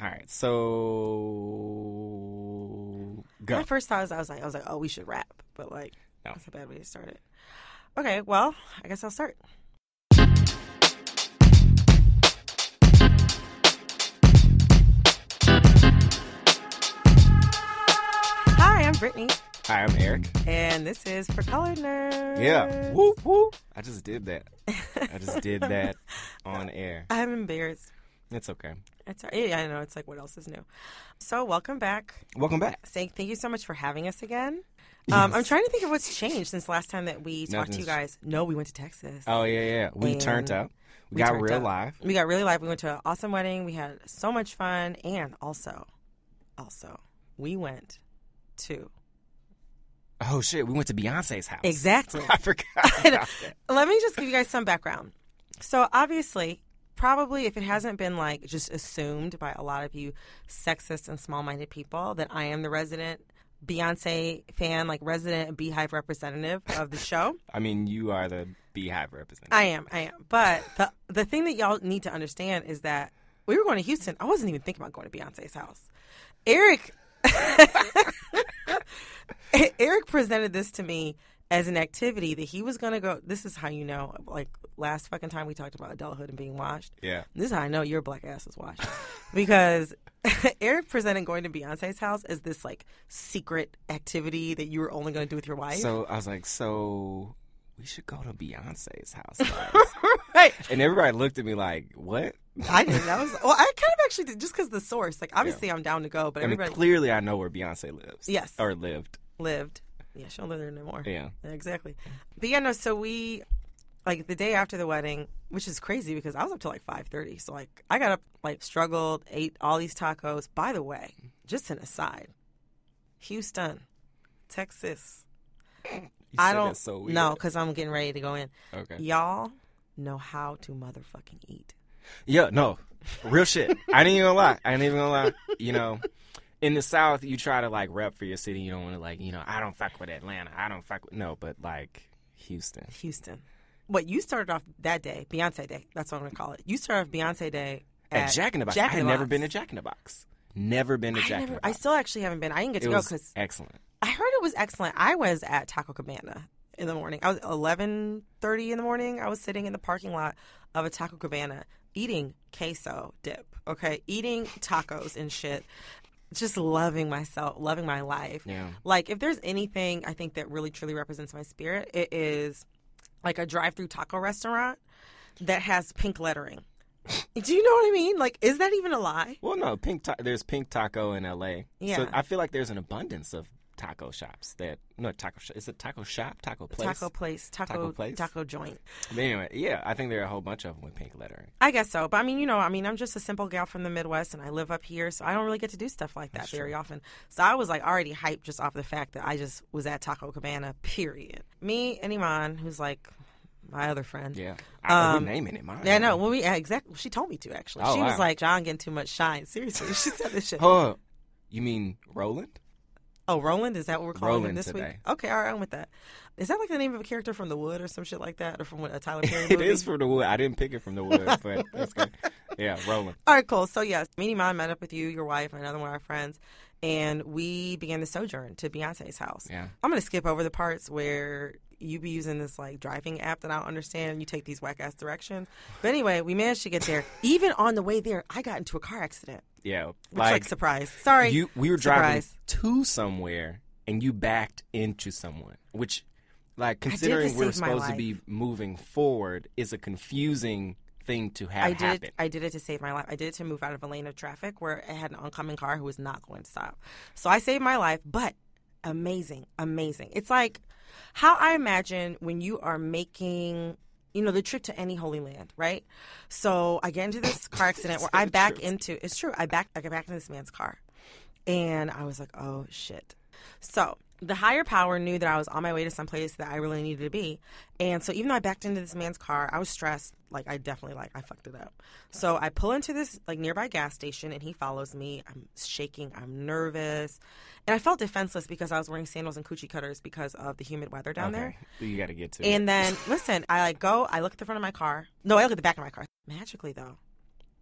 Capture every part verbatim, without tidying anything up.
All right, so go. My first thought was I was like, I was like, oh, we should rap, but like, no. That's a bad way to start it. Okay, well, I guess I'll start. Hi, I'm Brittany. Hi, I'm Eric. And this is For Colored Nerds. Yeah, woo woo. I just did that. I just did that on air. I'm embarrassed. It's okay. It's yeah, I know. It's like, what else is new? So, welcome back. Welcome back. Thank, thank you so much for having us again. Um, yes. I'm trying to think of what's changed since last time that we Nothing's... talked to you guys. No, we went to Texas. Oh, yeah, yeah. We and turned up. We, we got real up. live. We got really live. We went to an awesome wedding. We had so much fun. And also, also, we went to... Oh, shit. We went to Beyonce's house. Exactly. I forgot about that. Let me just give you guys some background. So, obviously... Probably, if it hasn't been, like, just assumed by a lot of you sexist and small-minded people that I am the resident Beyonce fan, like, resident Beehive representative of the show. I mean, you are the Beehive representative. I am, I am. But the, the thing that y'all need to understand is that we were going to Houston. I wasn't even thinking about going to Beyonce's house. Eric, Eric presented this to me as an activity that he was going to go, this is how you know, like, last fucking time we talked about adulthood and being washed. Yeah. This is how I know your black ass is washed. Because Eric presented going to Beyonce's house as this, like, secret activity that you were only going to do with your wife. So I was like, so we should go to Beyonce's house. Right. And everybody looked at me like, what? I didn't. I was, well, I kind of actually did, just because the source. Like, obviously yeah. I'm down to go, but I everybody. Mean, clearly I know where Beyonce lives. Yes. Or lived. Lived. Yeah, she don't live there anymore. Yeah. Exactly. But yeah, no, so we, like, the day after the wedding, which is crazy because I was up till, like, five thirty. So, like, I got up, like, struggled, ate all these tacos. By the way, just an aside, Houston, Texas. You I don't so weird. No, because I'm getting ready to go in. Okay. Y'all know how to motherfucking eat. Yeah, no. Real shit. I didn't even lie. I didn't even lie. You know. In the South, you try to, like, rep for your city. You don't want to, like, you know, I don't fuck with Atlanta. I don't fuck with... No, but, like, Houston. Houston. What, you started off that day, Beyonce Day. That's what I'm going to call it. You started off Beyonce Day at... At Jack in the Box. Jack in the I had never been to Jack in the Box. Never been to I Jack never, in the Box. I still actually haven't been. I didn't get to it go because... excellent. I heard it was excellent. I was at Taco Cabana in the morning. I was eleven thirty in the morning. I was sitting in the parking lot of a Taco Cabana eating queso dip, okay? Eating tacos and shit. Just loving myself, loving my life. Yeah. Like, if there's anything I think that really truly represents my spirit, it is like a drive-through taco restaurant that has pink lettering. Do you know what I mean? Like, is that even a lie? Well, no. Pink. Ta- there's Pink Taco in L A. Yeah. So I feel like there's an abundance of taco shops that no taco. Sh- is it taco shop? Taco place. Taco place. Taco, taco place. Taco joint. But anyway, yeah, I think there are a whole bunch of them with pink lettering. I guess so, but I mean, you know, I mean, I'm just a simple gal from the Midwest, and I live up here, so I don't really get to do stuff like that That's very true. often. So I was like already hyped just off the fact that I just was at Taco Cabana. Period. Me and Iman, who's like my other friend. Yeah, I um, name it Iman. Yeah, no, well, we exactly. She told me to actually. Oh, she wow. was like, John getting too much shine. Seriously, she said this shit. Oh, you mean Roland? Oh, Roland? Is that what we're calling Roland him this today. Week? Okay, all right, I'm with that. Is that like the name of a character from The Wood or some shit like that? Or from what, a Tyler Perry movie? It is from The Wood. I didn't pick it from The Wood, but that's good. Yeah, Roland. All right, cool. So, yes, me and mine met up with you, your wife, and another one of our friends, and we began the sojourn to Beyonce's house. Yeah. I'm going to skip over the parts where you be using this like driving app that I don't understand. You take these whack ass directions. But anyway, we managed to get there. Even on the way there, I got into a car accident. Yeah, which, like, like surprise. Sorry, you, we were surprise. driving to somewhere and you backed into someone, which, like, considering we're supposed to be moving forward, is a confusing thing to have I did, happen. I did it to save my life. I did it to move out of a lane of traffic where I had an oncoming car who was not going to stop. So I saved my life, but amazing, amazing. It's like how I imagine when you are making, you know, the trip to any holy land, right? So I get into this car accident where I back true. into, it's true, I back, I get back into this man's car. And I was like, oh, shit. So the higher power knew that I was on my way to someplace that I really needed to be. And so even though I backed into this man's car, I was stressed. Like, I definitely, like, I fucked it up. So I pull into this, like, nearby gas station, and he follows me. I'm shaking. I'm nervous. And I felt defenseless because I was wearing sandals and coochie cutters because of the humid weather down okay. there. You got to get to and it. And then, listen, I, like, go. I look at the front of my car. No, I look at the back of my car. Magically, though,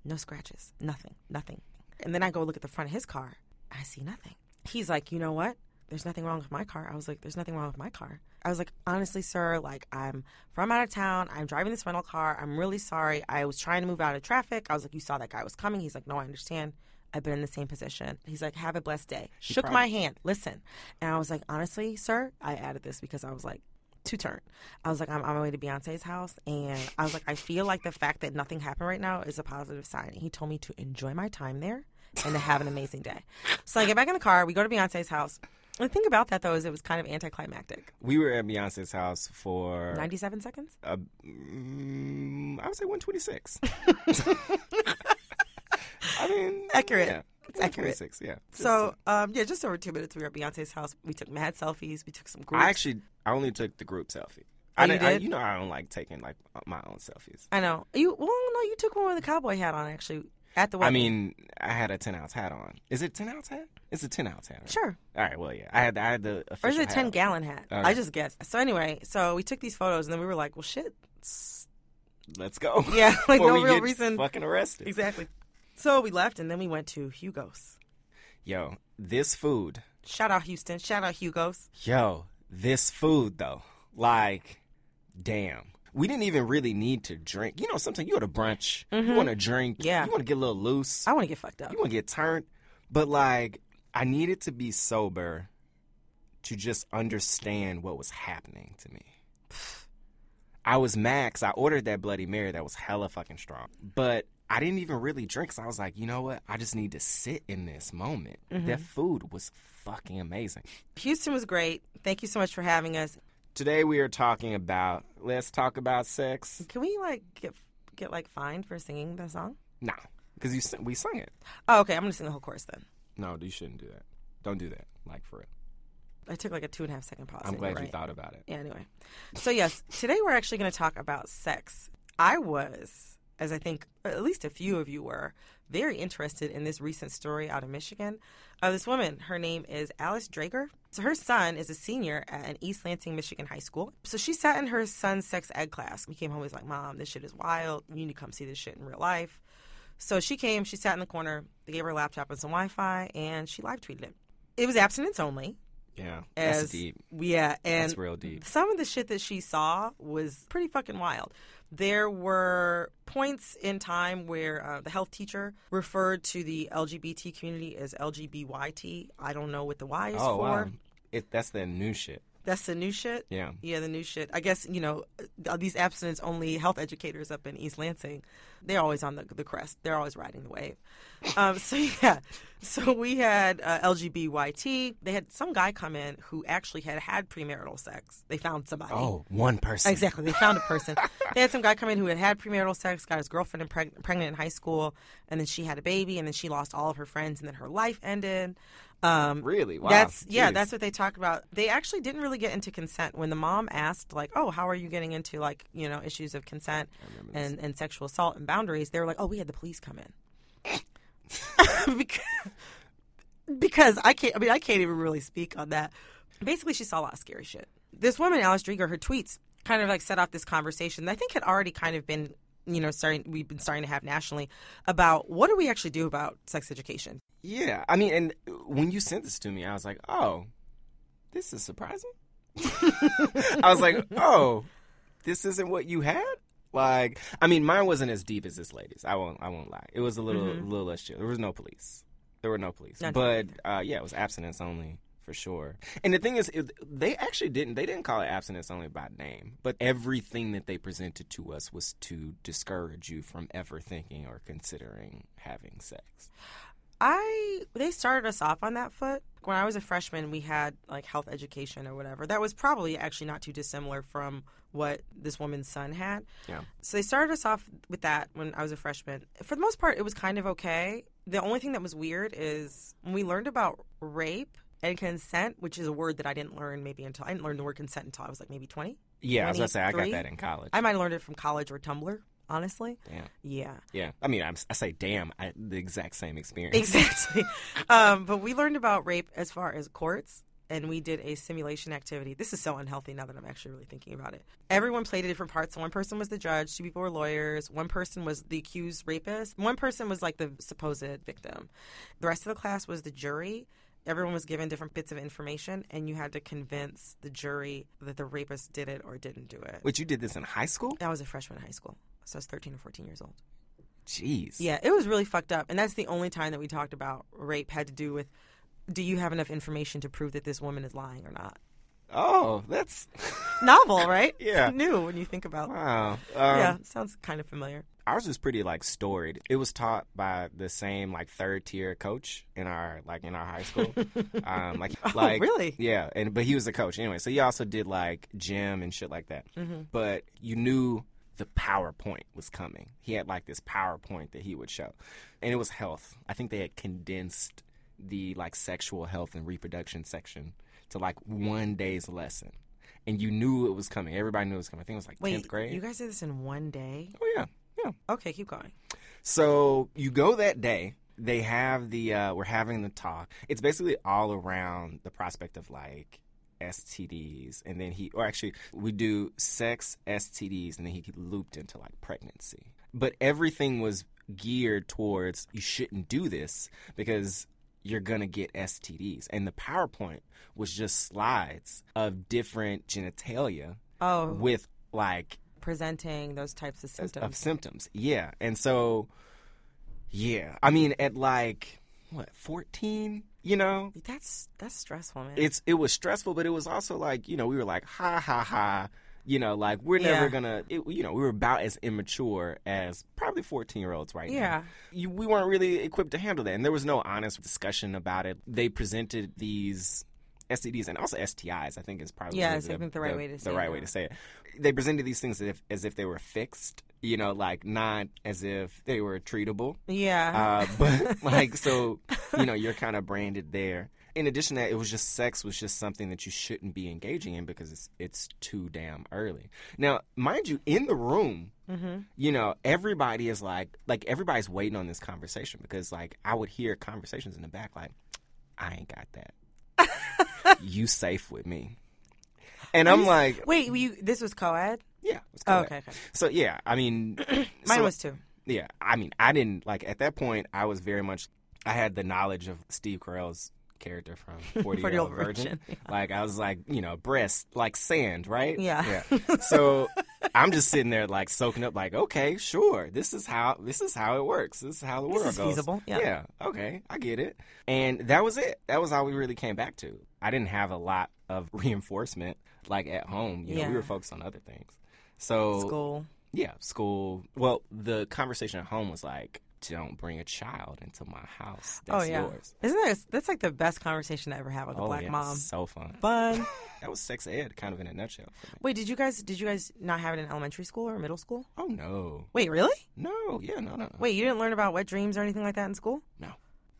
no scratches. Nothing. Nothing. And then I go look at the front of his car. I see nothing. He's like, you know what? There's nothing wrong with my car. I was like, there's nothing wrong with my car. I was like, honestly, sir, like, I'm from out of town. I'm driving this rental car. I'm really sorry. I was trying to move out of traffic. I was like, you saw that guy was coming. He's like, no, I understand. I've been in the same position. He's like, have a blessed day. He Shook probably. my hand. Listen. And I was like, honestly, sir, I added this because I was like, to turn. I was like, I'm on my way to Beyonce's house. And I was like, I feel like the fact that nothing happened right now is a positive sign. He told me to enjoy my time there and to have an amazing day. So I get back in the car. We go to Beyonce's house. The thing about that, though, is it was kind of anticlimactic. We were at Beyonce's house for... ninety-seven seconds? Uh, mm, I would say one twenty-six. I mean... Accurate. Yeah. It's accurate. Yeah. Just so, um, yeah, just over two minutes, we were at Beyonce's house. We took mad selfies. We took some groups. I actually... I only took the group selfie. Oh, I didn't, you, did? I, you know, I don't like taking, like, my own selfies. I know. You Well, no, you took one with a cowboy hat on, actually, at the wedding. I mean, I had a ten-ounce hat on. Is it ten-ounce hat? It's a ten-ounce hat. Right? Sure. All right, well, yeah. I had the, I had the official hat. Or is it a ten-gallon hat? Okay. I just guessed. So anyway, so we took these photos, and then we were like, well, shit. Let's go. Yeah, like, no real reason. Fucking arrested. Exactly. So we left, and then we went to Hugo's. Yo, this food. Shout out Houston. Shout out Hugo's. Yo, this food, though. Like, damn. We didn't even really need to drink. You know, sometimes you go to brunch. Mm-hmm. You want to drink. Yeah. You want to get a little loose. I want to get fucked up. You want to get turned. But, like... I needed to be sober to just understand what was happening to me. I was max. I ordered that Bloody Mary that was hella fucking strong. But I didn't even really drink, so I was like, you know what? I just need to sit in this moment. Mm-hmm. That food was fucking amazing. Houston was great. Thank you so much for having us. Today we are talking about, let's talk about sex. Can we, like, get, get like, fined for singing that song? No, because you we sung it. Oh, okay. I'm going to sing the whole chorus then. No, you shouldn't do that. Don't do that. Like, for it. I took like a two and a half second pause. I'm glad right. you thought about it. Yeah, anyway. So, yes, today we're actually going to talk about sex. I was, as I think at least a few of you were, very interested in this recent story out of Michigan of this woman. Her name is Alice Dreger. So her son is a senior at an East Lansing, Michigan high school. So she sat in her son's sex ed class. We came home and was like, Mom, this shit is wild. You need to come see this shit in real life. So she came, she sat in the corner, they gave her a laptop and some Wi-Fi, and she live tweeted it. It was abstinence only. Yeah, as, that's deep. Yeah, and that's real deep. Some of the shit that she saw was pretty fucking wild. There were points in time where uh, the health teacher referred to the L G B T community as L G B Y T. I don't know what the Y is oh, for. Wow. It, that's the new shit. That's the new shit? Yeah. Yeah, the new shit. I guess, you know, these abstinence-only health educators up in East Lansing, they're always on the, the crest. They're always riding the wave. Um, so, yeah. So we had uh, L G B Y T. They had some guy come in who actually had had premarital sex. They found somebody. Oh, one person. Exactly. They found a person. They had some guy come in who had had premarital sex, got his girlfriend impreg- pregnant in high school, and then she had a baby, and then she lost all of her friends, and then her life ended. Um, really? Wow. That's, yeah, that's what they talked about. They actually didn't really get into consent. When the mom asked, like, oh, how are you getting into, like, you know, issues of consent and, and sexual assault and boundaries, they were like, oh, we had the police come in. because, because I can't, I mean, I can't even really speak on that. Basically, she saw a lot of scary shit. This woman, Alice Dreger, her tweets kind of, like, set off this conversation that I think had already kind of been, you know, starting, we've been starting to have nationally about what do we actually do about sex education? Yeah. I mean, and when you sent this to me, I was like, oh, this is surprising. I was like, oh, this isn't what you had? Like, I mean, mine wasn't as deep as this lady's. I won't I won't lie. It was a little, mm-hmm. little less chill. There was no police. There were no police. Not but, uh, yeah, it was abstinence only. For sure. And the thing is, it, they actually didn't, they didn't call it abstinence only by name, but everything that they presented to us was to discourage you from ever thinking or considering having sex. I, they started us off on that foot. When I was a freshman, we had like health education or whatever. That was probably actually not too dissimilar from what this woman's son had. Yeah. So they started us off with that when I was a freshman. For the most part, it was kind of okay. The only thing that was weird is when we learned about rape and consent, which is a word that I didn't learn maybe until – I didn't learn the word consent until I was like maybe twenty. Yeah, I was going to say, I got that in college. I might have learned it from college or Tumblr, honestly. Damn. Yeah. Yeah. I mean, I'm, I say damn, I, the exact same experience. Exactly. um, but we learned about rape as far as courts, and we did a simulation activity. This is so unhealthy now that I'm actually really thinking about it. Everyone played a different part. So one person was the judge. Two people were lawyers. One person was the accused rapist. One person was like the supposed victim. The rest of the class was the jury. Everyone was given different bits of information, and you had to convince the jury that the rapist did it or didn't do it. Wait, you did this in high school? I was a freshman in high school, so I was thirteen or fourteen years old. Jeez. Yeah, it was really fucked up, and that's the only time that we talked about rape had to do with, do you have enough information to prove that this woman is lying or not? Oh, that's... Novel, right? Yeah. It's new when you think about it. Wow. Um, yeah, it sounds kind of familiar. Ours was pretty, like, storied. It was taught by the same, like, third-tier coach in our, like, in our high school. um, like, oh, like, really? Yeah, and but he was a coach anyway. So he also did, like, gym and shit like that. Mm-hmm. But you knew the PowerPoint was coming. He had, like, this PowerPoint that he would show. And it was health. I think they had condensed the, like, sexual health and reproduction section to, like, one day's lesson. And you knew it was coming. Everybody knew it was coming. I think it was, like, Wait, tenth grade. You guys did this in one day? Oh, yeah. Yeah. Okay, keep going. So you go that day. They have the, uh, we're having the talk. It's basically all around the prospect of like S T Ds. And then he, or actually we do sex, S T Ds, and then he looped into like pregnancy. But everything was geared towards you shouldn't do this because you're going to get S T Ds. And the PowerPoint was just slides of different genitalia oh. with like presenting those types of symptoms. Of symptoms, yeah. And so, yeah. I mean, at like, what, fourteen, you know? That's that's stressful, man. It's It was stressful, but it was also like, you know, we were like, ha, ha, ha. You know, like, we're yeah. never going to, you know, we were about as immature as probably fourteen-year-olds right yeah. now. You, we weren't really equipped to handle that. And there was no honest discussion about it. They presented these S T Ds and also S T Is, I think is probably yeah, the, I think the right the, way to say the right it. way to say it. They presented these things as if, as if they were fixed, you know, like not as if they were treatable. Yeah. Uh, but like so, you know, you're kind of branded there. In addition to that, it was just sex was just something that you shouldn't be engaging in because it's it's too damn early. Now, mind you, in the room, mm-hmm. you know, everybody is like like everybody's waiting on this conversation because like I would hear conversations in the back like, I ain't got that. You safe with me. And I'm like... Wait, were you, this was co-ed? Yeah. It was co-ed. Oh, okay, okay. So, yeah, I mean... Mine so, was too. Yeah. I mean, I didn't... Like, at that point, I was very much... I had the knowledge of Steve Carell's character from forty-year-old Virgin. Virgin yeah. Like, I was like, you know, breast, like sand, right? Yeah. yeah. So, I'm just sitting there, like, soaking up, like, okay, sure. This is how this is how it works. This is how the world goes. This is feasible. Yeah. yeah. Okay, I get it. And that was it. That was all we really came back to. I didn't have a lot of reinforcement, like, at home. You know, yeah. we were focused on other things. So school. Yeah, school. Well, the conversation at home was like, don't bring a child into my house. That's oh, yeah. yours. Isn't that, that's, like, the best conversation I ever had with oh, a black yeah, mom. so fun. Fun. That was sex ed, kind of in a nutshell. Wait, did you guys did you guys not have it in elementary school or middle school? Oh, no. Wait, really? No, yeah, no, no. no. Wait, you didn't learn about wet dreams or anything like that in school? No.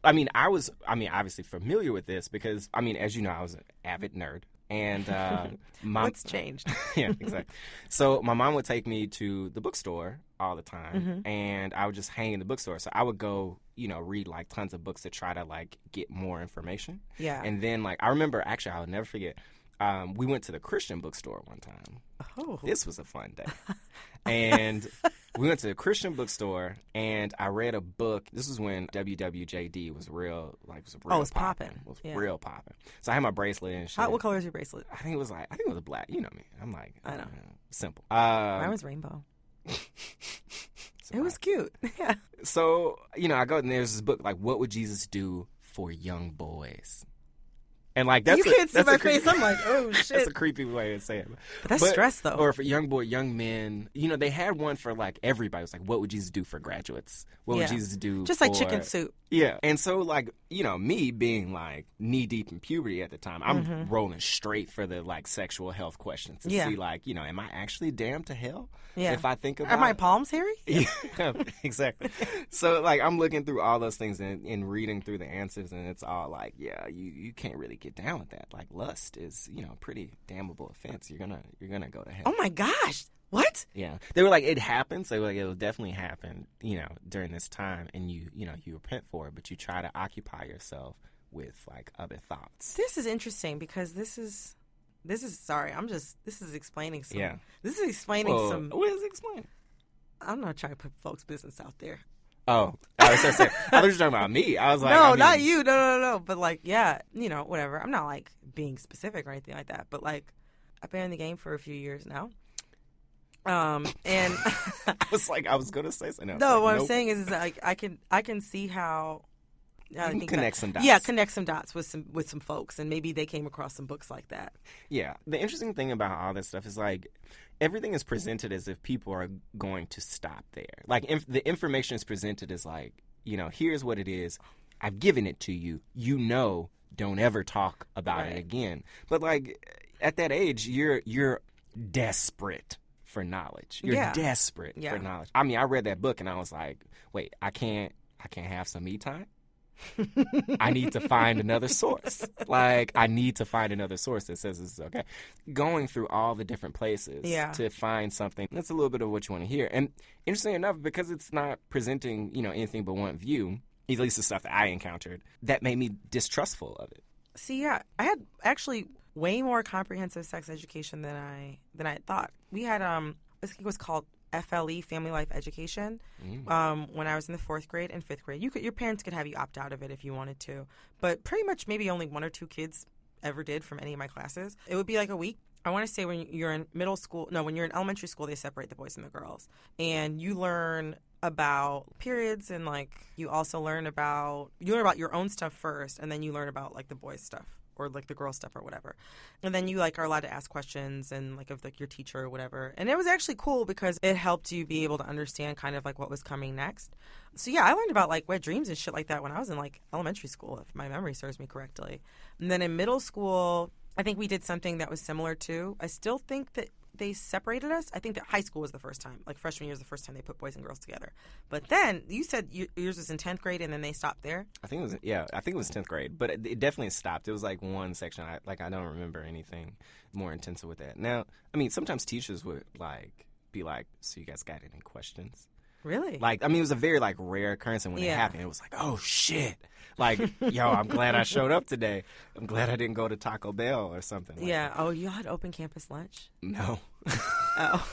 I mean, I was, I mean, obviously familiar with this because, I mean, as you know, I was an avid nerd. And uh, my... What's changed? yeah, exactly. So my mom would take me to the bookstore all the time, mm-hmm. and I would just hang in the bookstore. So I would go, you know, read, like, tons of books to try to, like, get more information. Yeah. And then, like, I remember, actually, I'll never forget, um, we went to the Christian bookstore one time. Oh. This was a fun day. And... We went to a Christian bookstore, and I read a book. This was when W W J D was real, like was real. Oh, it was popping. popping. It was yeah. real popping. So I had my bracelet and shit. How, what color is your bracelet? I think it was like I think it was black. You know me. I'm like I know. Uh, simple. Um, Mine was rainbow. It was cute. Yeah. So you know, I go and there's this book like, "What Would Jesus Do for Young Boys?" And like that's you a, can't see my creepy, face. I'm like, oh shit. That's a creepy way to say it. But that's but, stress though. Or for young boy, young men. You know, they had one for like everybody. It was like, what would Jesus do for graduates? What yeah. would Jesus do? Just for... like chicken soup. Yeah. And so like, you know, me being like knee deep in puberty at the time, I'm mm-hmm. rolling straight for the like sexual health questions to yeah. see like, you know, am I actually damned to hell? Yeah. If I think about, are my palms hairy? Yeah, exactly. So like, I'm looking through all those things and, and reading through the answers, and it's all like, yeah, you you can't really get down with that. Like lust is, you know, pretty damnable offense. You're gonna you're gonna go to hell. Oh my gosh. What? Yeah. They were like, it happens. They were like, it'll definitely happen, you know, during this time, and you you know, you repent for it, but you try to occupy yourself with like other thoughts. This is interesting because this is this is sorry, I'm just this is explaining some yeah. this is explaining well, some what is it explaining? I'm not trying to put folks' business out there. Oh, I was just saying, I thought you were talking about me. I was like, no, I mean, not you. No, no, no. But like, yeah, you know, whatever. I'm not like being specific or anything like that. But like, I've been in the game for a few years now. Um, and I was like, I was gonna say something. No, like, what nope. I'm saying is, is like, I can, I can see how. I think connect that, some dots. Yeah, connect some dots with some with some folks, and maybe they came across some books like that. Yeah. The interesting thing about all this stuff is, like, everything is presented as if people are going to stop there. Like, inf- the information is presented as, like, you know, here's what it is. I've given it to you. You know, don't ever talk about right. it again. But, like, at that age, you're you're desperate for knowledge. You're yeah. desperate yeah. for knowledge. I mean, I read that book, and I was like, wait, I can't, I can't have some me time? I need to find another source. Like, I need to find another source that says this is okay. Going through all the different places yeah. to find something, that's a little bit of what you want to hear. And interestingly enough, because it's not presenting, you know, anything but one view, at least the stuff that I encountered, that made me distrustful of it. See, yeah, I had actually way more comprehensive sex education than I than I thought. We had, um, I think it was called F L E, Family Life Education, mm. um, when I was in the fourth grade and fifth grade. You could, your parents could have you opt out of it if you wanted to, but pretty much maybe only one or two kids ever did from any of my classes. It would be like a week. I want to say when you're in middle school, no, when you're in elementary school, they separate the boys and the girls. And you learn about periods, and like you also learn about, you learn about your own stuff first, and then you learn about like the boys' stuff. Or like the girl stuff or whatever. And then you like are allowed to ask questions and like of like your teacher or whatever. And it was actually cool because it helped you be able to understand kind of like what was coming next. So yeah, I learned about like wet dreams and shit like that when I was in like elementary school, if my memory serves me correctly. And then in middle school, I think we did something that was similar too. I still think that they separated us. I think that high school was the first time. Like freshman year was the first time they put boys and girls together. But then you said yours was in tenth grade, and then they stopped there. I think it was yeah. I think it was tenth grade, but it, it definitely stopped. It was like one section. I, like I don't remember anything more intensive with that. Now, I mean, sometimes teachers would like be like, "So you guys got any questions?" Really? Like, I mean, it was a very like rare occurrence, and when yeah. it happened, it was like, "Oh shit!" Like, yo, I'm glad I showed up today. I'm glad I didn't go to Taco Bell or something. Like yeah. That. Oh, you had open campus lunch? No. Oh.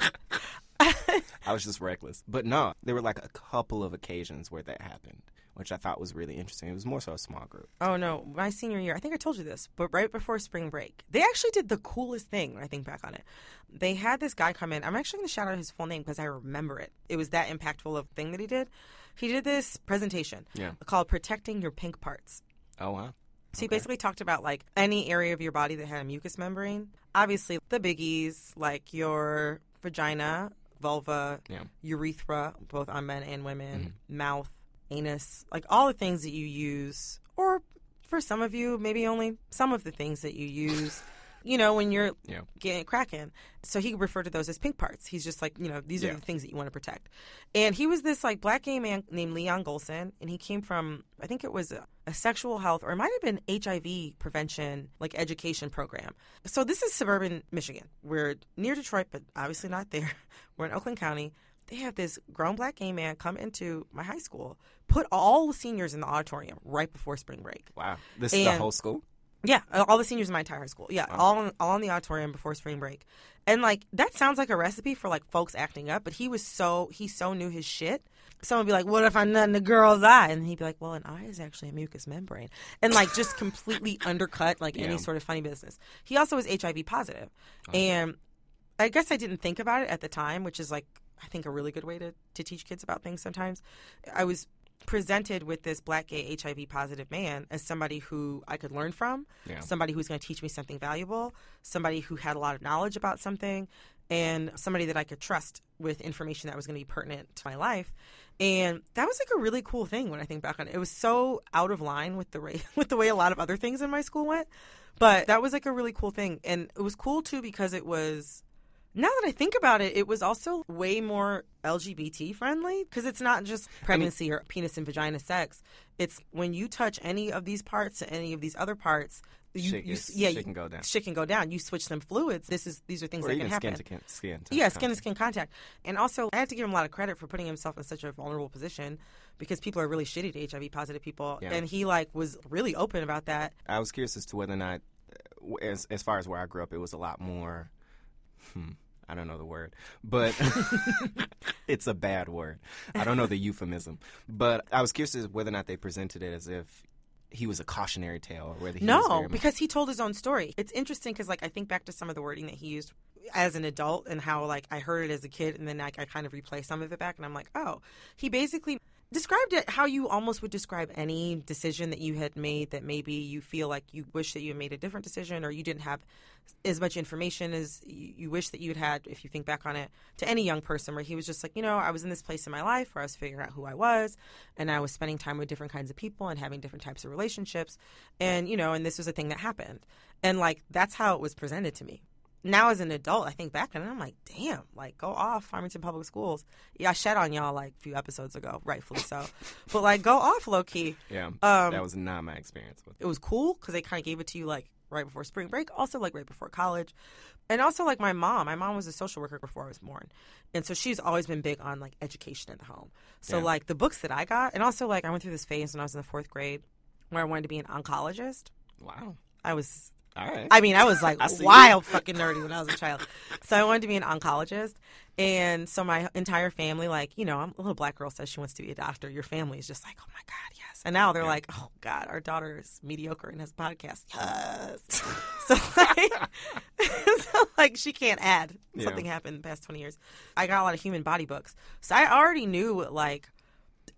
I was just reckless, but no, there were like a couple of occasions where that happened, which I thought was really interesting. It was more so a small group. Oh no, my senior year, I think I told you this, but right before spring break, they actually did the coolest thing when I think back on it. They had this guy come in. I'm actually going to shout out his full name because I remember it. It was that impactful of a thing that he did. He did this presentation yeah. called Protecting Your Pink Parts. Oh wow. So he basically okay. talked about, like, any area of your body that had a mucous membrane. Obviously, the biggies, like your vagina, vulva, yeah. urethra, both on men and women, mm-hmm. mouth, anus, like all the things that you use, or for some of you, maybe only some of the things that you use, you know, when you're yeah. getting cracking. So he referred to those as pink parts. He's just like, you know, these yeah. are the things that you want to protect. And he was this, like, black gay man named Leon Golson, and he came from, I think it was a, a sexual health, or it might have been H I V prevention, like education program. So this is suburban Michigan. We're near Detroit, but obviously not there. We're in Oakland County. They have this grown black gay man come into my high school, put all the seniors in the auditorium right before spring break. Wow. This and, is the whole school? Yeah, all the seniors in my entire high school. Yeah, wow. all, all in the auditorium before spring break. And, like, that sounds like a recipe for, like, folks acting up, but he was so, he so knew his shit. Someone would be like, what if I nut in a girl's eye? And he'd be like, well, an eye is actually a mucous membrane. And, like, just completely undercut, like, yeah. any sort of funny business. He also was H I V positive. Oh. And I guess I didn't think about it at the time, which is, like, I think a really good way to, to teach kids about things sometimes. I was presented with this black gay H I V positive man as somebody who I could learn from, yeah. somebody who's going to teach me something valuable, somebody who had a lot of knowledge about something, and somebody that I could trust with information that was going to be pertinent to my life. And that was like a really cool thing when I think back on it. It was so out of line with the way, with the way a lot of other things in my school went, but that was like a really cool thing. And it was cool too because it was, now that I think about it, it was also way more L G B T friendly because it's not just pregnancy I mean, or penis and vagina sex. It's when you touch any of these parts to any of these other parts, you, shit, you, yeah, shit can go down. Shit can go down. You switch them fluids. This is these are things or that even can happen. Skin to skin. To yeah, skin to skin contact. And also, I have to give him a lot of credit for putting himself in such a vulnerable position because people are really shitty to H I V positive people, yeah. and he like was really open about that. I was curious as to whether or not, as as far as where I grew up, it was a lot more. Hmm. I don't know the word, but it's a bad word. I don't know the euphemism. But I was curious as whether or not they presented it as if he was a cautionary tale. Or whether he no, was very much... because he told his own story. It's interesting because, like, I think back to some of the wording that he used as an adult and how, like, I heard it as a kid and then like, I kind of replay some of it back and I'm like, oh, he basically described it how you almost would describe any decision that you had made that maybe you feel like you wish that you had made a different decision or you didn't have as much information as you wish that you had had, if you think back on it, to any young person where he was just like, you know, I was in this place in my life where I was figuring out who I was and I was spending time with different kinds of people and having different types of relationships. And, you know, and this was a thing that happened. And, like, that's how it was presented to me. Now as an adult, I think back and I'm like, damn, like, go off, Farmington Public Schools. Yeah, I shed on y'all, like, a few episodes ago, rightfully so. But, like, go off, low-key. Yeah, um, that was not my experience. With it. It was cool because they kind of gave it to you, like, right before spring break, also, like, right before college. And also, like, my mom. My mom was a social worker before I was born. And so she's always been big on, like, education in the home. So, yeah. like, the books that I got, and also, like, I went through this phase when I was in the fourth grade where I wanted to be an oncologist. Wow. I was... All right. I mean, I was like I wild you. fucking nerdy when I was a child. So I wanted to be an oncologist. And so my entire family, like, you know, I'm a little black girl says she wants to be a doctor. Your family is just like, oh, my God, yes. And now they're yeah. like, oh, God, our daughter is mediocre and has a podcast. Yes. so, like, so, like, she can't add. Yeah. Something happened in the past twenty years. I got a lot of human body books. So I already knew what, like,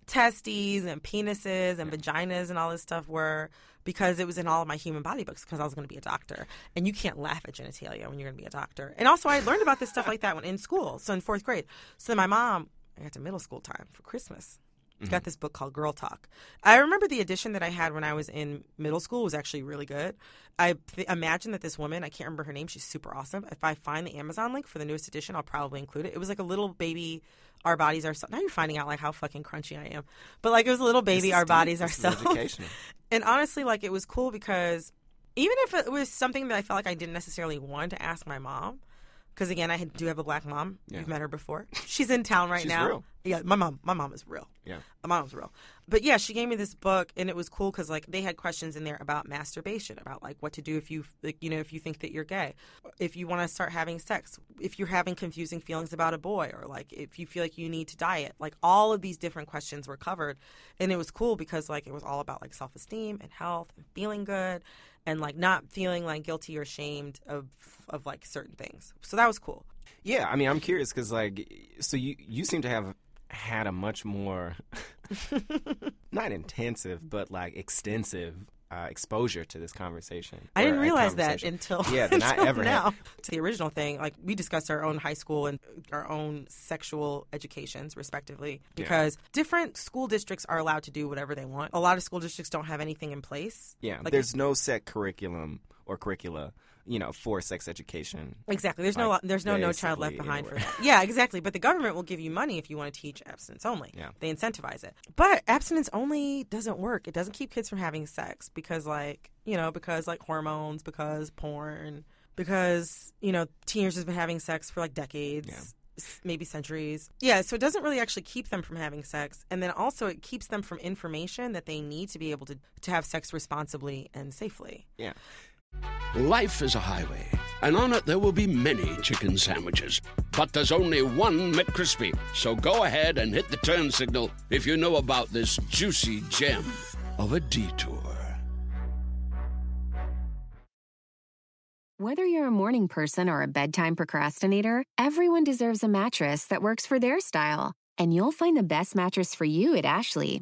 testes and penises and yeah. vaginas and all this stuff were. Because it was in all of my human body books because I was going to be a doctor. And you can't laugh at genitalia when you're going to be a doctor. And also I learned about this stuff like that when in school, so in fourth grade. So then my mom, I got to middle school time for Christmas. She's mm-hmm. got this book called Girl Talk. I remember the edition that I had when I was in middle school was actually really good. I th- imagine that this woman, I can't remember her name, she's super awesome. If I find the Amazon link for the newest edition, I'll probably include it. It was like a little baby... Our bodies are so now you're finding out like how fucking crunchy I am, but like it was a little baby. Our deep. Bodies are so educational, and honestly, like it was cool because even if it was something that I felt like I didn't necessarily want to ask my mom, because again, I had, do have a black mom. Yeah. You've met her before. She's in town right She's now. Real. Yeah, my mom. My mom is real. Yeah, my mom's real. But yeah, she gave me this book, and it was cool because like they had questions in there about masturbation, about like what to do if you like, you know, if you think that you're gay, if you want to start having sex, if you're having confusing feelings about a boy, or like if you feel like you need to diet. Like all of these different questions were covered, and it was cool because like it was all about like self-esteem and health and feeling good, and like not feeling like guilty or ashamed of of like certain things. So that was cool. Yeah, I mean, I'm curious because like, so you you seem to have. Had a much more, not intensive, but like extensive uh, exposure to this conversation. I didn't realize that until, yeah, than until I ever now. Had. To the original thing, like we discussed our own high school and our own sexual educations, respectively, because yeah. different school districts are allowed to do whatever they want. A lot of school districts don't have anything in place. Yeah, like, there's no set curriculum or curricula. You know, for sex education. Exactly. There's like, no there's no no child left behind anywhere. For that. Yeah, exactly. But the government will give you money if you want to teach abstinence only. Yeah. They incentivize it. But abstinence only doesn't work. It doesn't keep kids from having sex because like, you know, because like hormones, because porn, because, you know, teenagers have been having sex for like decades. Yeah. maybe centuries. Yeah, so it doesn't really actually keep them from having sex. And then also it keeps them from information that they need to be able to, to have sex responsibly and safely. Yeah. Life is a highway, and on it there will be many chicken sandwiches. But there's only one McCrispy. So go ahead and hit the turn signal if you know about this juicy gem of a detour. Whether you're a morning person or a bedtime procrastinator, everyone deserves a mattress that works for their style. And you'll find the best mattress for you at Ashley.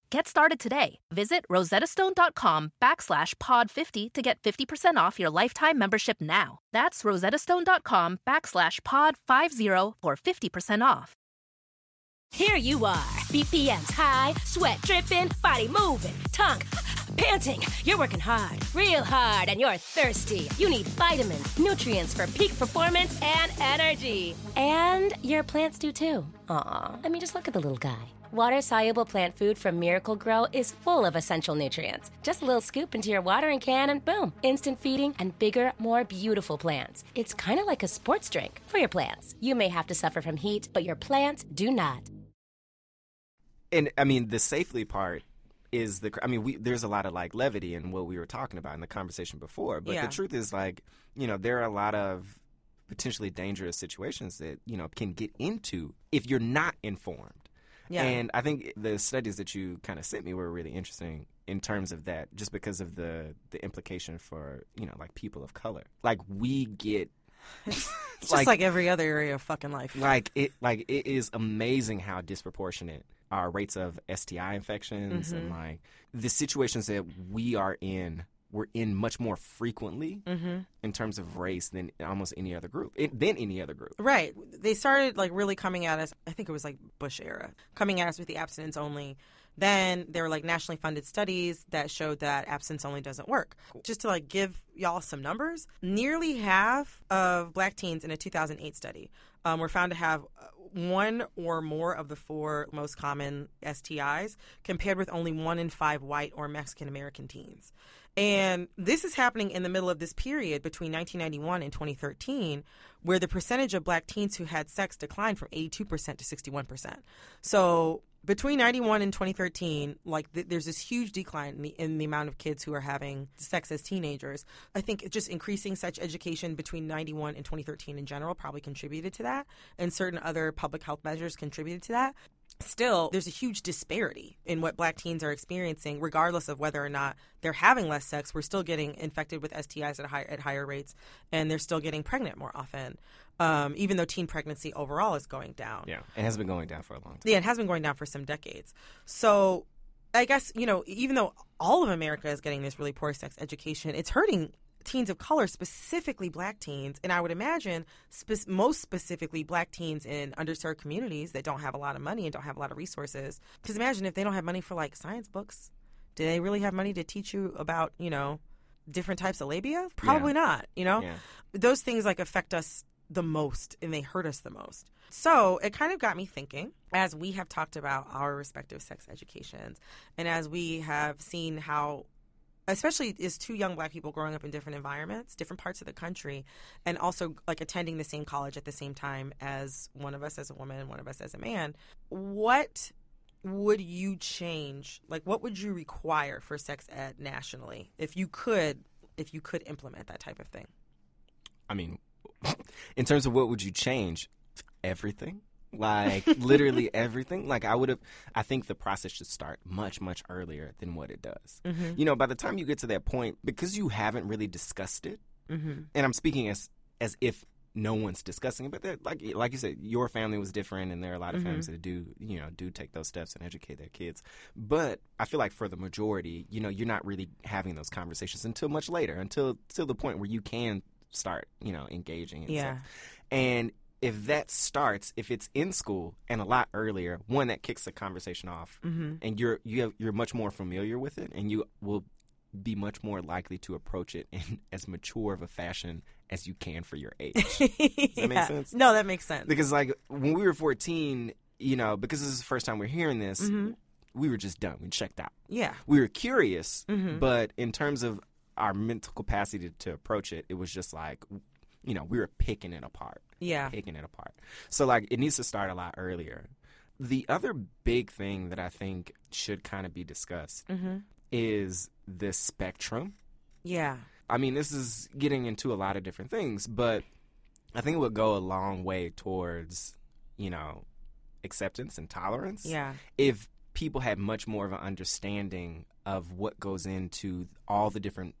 Get started today. Visit rosettastone.com backslash pod 50 to get fifty percent off your lifetime membership now. That's rosettastone.com backslash pod 50 for fifty percent off. Here you are. B P M's high, sweat dripping, body moving, tongue panting. You're working hard, real hard, and you're thirsty. You need vitamins, nutrients for peak performance and energy. And your plants do too. Aw, I mean, just look at the little guy. Water-soluble plant food from Miracle-Gro is full of essential nutrients. Just a little scoop into your watering can and boom, instant feeding and bigger, more beautiful plants. It's kind of like a sports drink for your plants. You may have to suffer from heat, but your plants do not. And, I mean, the safely part is the – I mean, we, there's a lot of, like, levity in what we were talking about in the conversation before. But yeah. The truth is, like, you know, there are a lot of potentially dangerous situations that, you know, can get into if you're not informed. Yeah. And I think the studies that you kind of sent me were really interesting in terms of that, just because of the, the implication for, you know, like people of color. Like we get it's just like, like every other area of fucking life. Like it like it is amazing how disproportionate our rates of S T I infections mm-hmm. and like the situations that we are in we're in much more frequently mm-hmm. in terms of race than almost any other group, it, than any other group. Right. They started, like, really coming at us, I think it was, like, Bush era, coming at us with the abstinence only. Then there were, like, nationally funded studies that showed that abstinence only doesn't work. Just to, like, give y'all some numbers, nearly half of black teens in a two thousand eight study um, were found to have one or more of the four most common S T Is, compared with only one in five white or Mexican-American teens. And this is happening in the middle of this period between nineteen ninety-one and twenty thirteen, where the percentage of black teens who had sex declined from eighty-two percent to sixty-one percent. So between ninety-one and twenty thirteen, like th- there's this huge decline in the, in the amount of kids who are having sex as teenagers. I think just increasing such education between ninety-one and twenty thirteen in general probably contributed to that, and certain other public health measures contributed to that. Still, there's a huge disparity in what black teens are experiencing, regardless of whether or not they're having less sex. We're still getting infected with S T Is at high, at higher rates, and they're still getting pregnant more often, um, even though teen pregnancy overall is going down. Yeah, it has been going down for a long time. Yeah, it has been going down for some decades. So I guess, you know, even though all of America is getting this really poor sex education, it's hurting teens of color, specifically black teens, and I would imagine spe- most specifically black teens in underserved communities that don't have a lot of money and don't have a lot of resources. Because imagine if they don't have money for, like, science books. Do they really have money to teach you about, you know, different types of labia? Probably yeah. not, you know? Yeah. Those things, like, affect us the most, and they hurt us the most. So it kind of got me thinking, as we have talked about our respective sex educations, and as we have seen how especially is two young black people growing up in different environments, different parts of the country, and also like attending the same college at the same time as one of us as a woman and one of us as a man. What would you change? Like, what would you require for sex ed nationally if you could, if you could implement that type of thing? I mean, in terms of what would you change? Everything. Like, literally everything. Like, I would have, I think the process should start much, much earlier than what it does. Mm-hmm. You know, by the time you get to that point, because you haven't really discussed it, mm-hmm. and I'm speaking as as if no one's discussing it. But they're, like like you said, your family was different, and there are a lot of mm-hmm. families that do, you know, do take those steps and educate their kids. But I feel like for the majority, you know, you're not really having those conversations until much later, until till the point where you can start, you know, engaging. And yeah. Stuff. And if that starts, if it's in school and a lot earlier, one, that kicks the conversation off, mm-hmm. and you're you have, you're much more familiar with it, and you will be much more likely to approach it in as mature of a fashion as you can for your age. Does that yeah. make sense? No, that makes sense. Because, like, when we were fourteen, you know, because this is the first time we're hearing this, mm-hmm. we were just done. We checked out. Yeah. We were curious, mm-hmm. but in terms of our mental capacity to, to approach it, it was just like, you know, we were picking it apart. Yeah. Picking it apart. So, like, it needs to start a lot earlier. The other big thing that I think should kind of be discussed mm-hmm. is this spectrum. Yeah. I mean, this is getting into a lot of different things, but I think it would go a long way towards, you know, acceptance and tolerance. Yeah. If people had much more of an understanding of what goes into all the different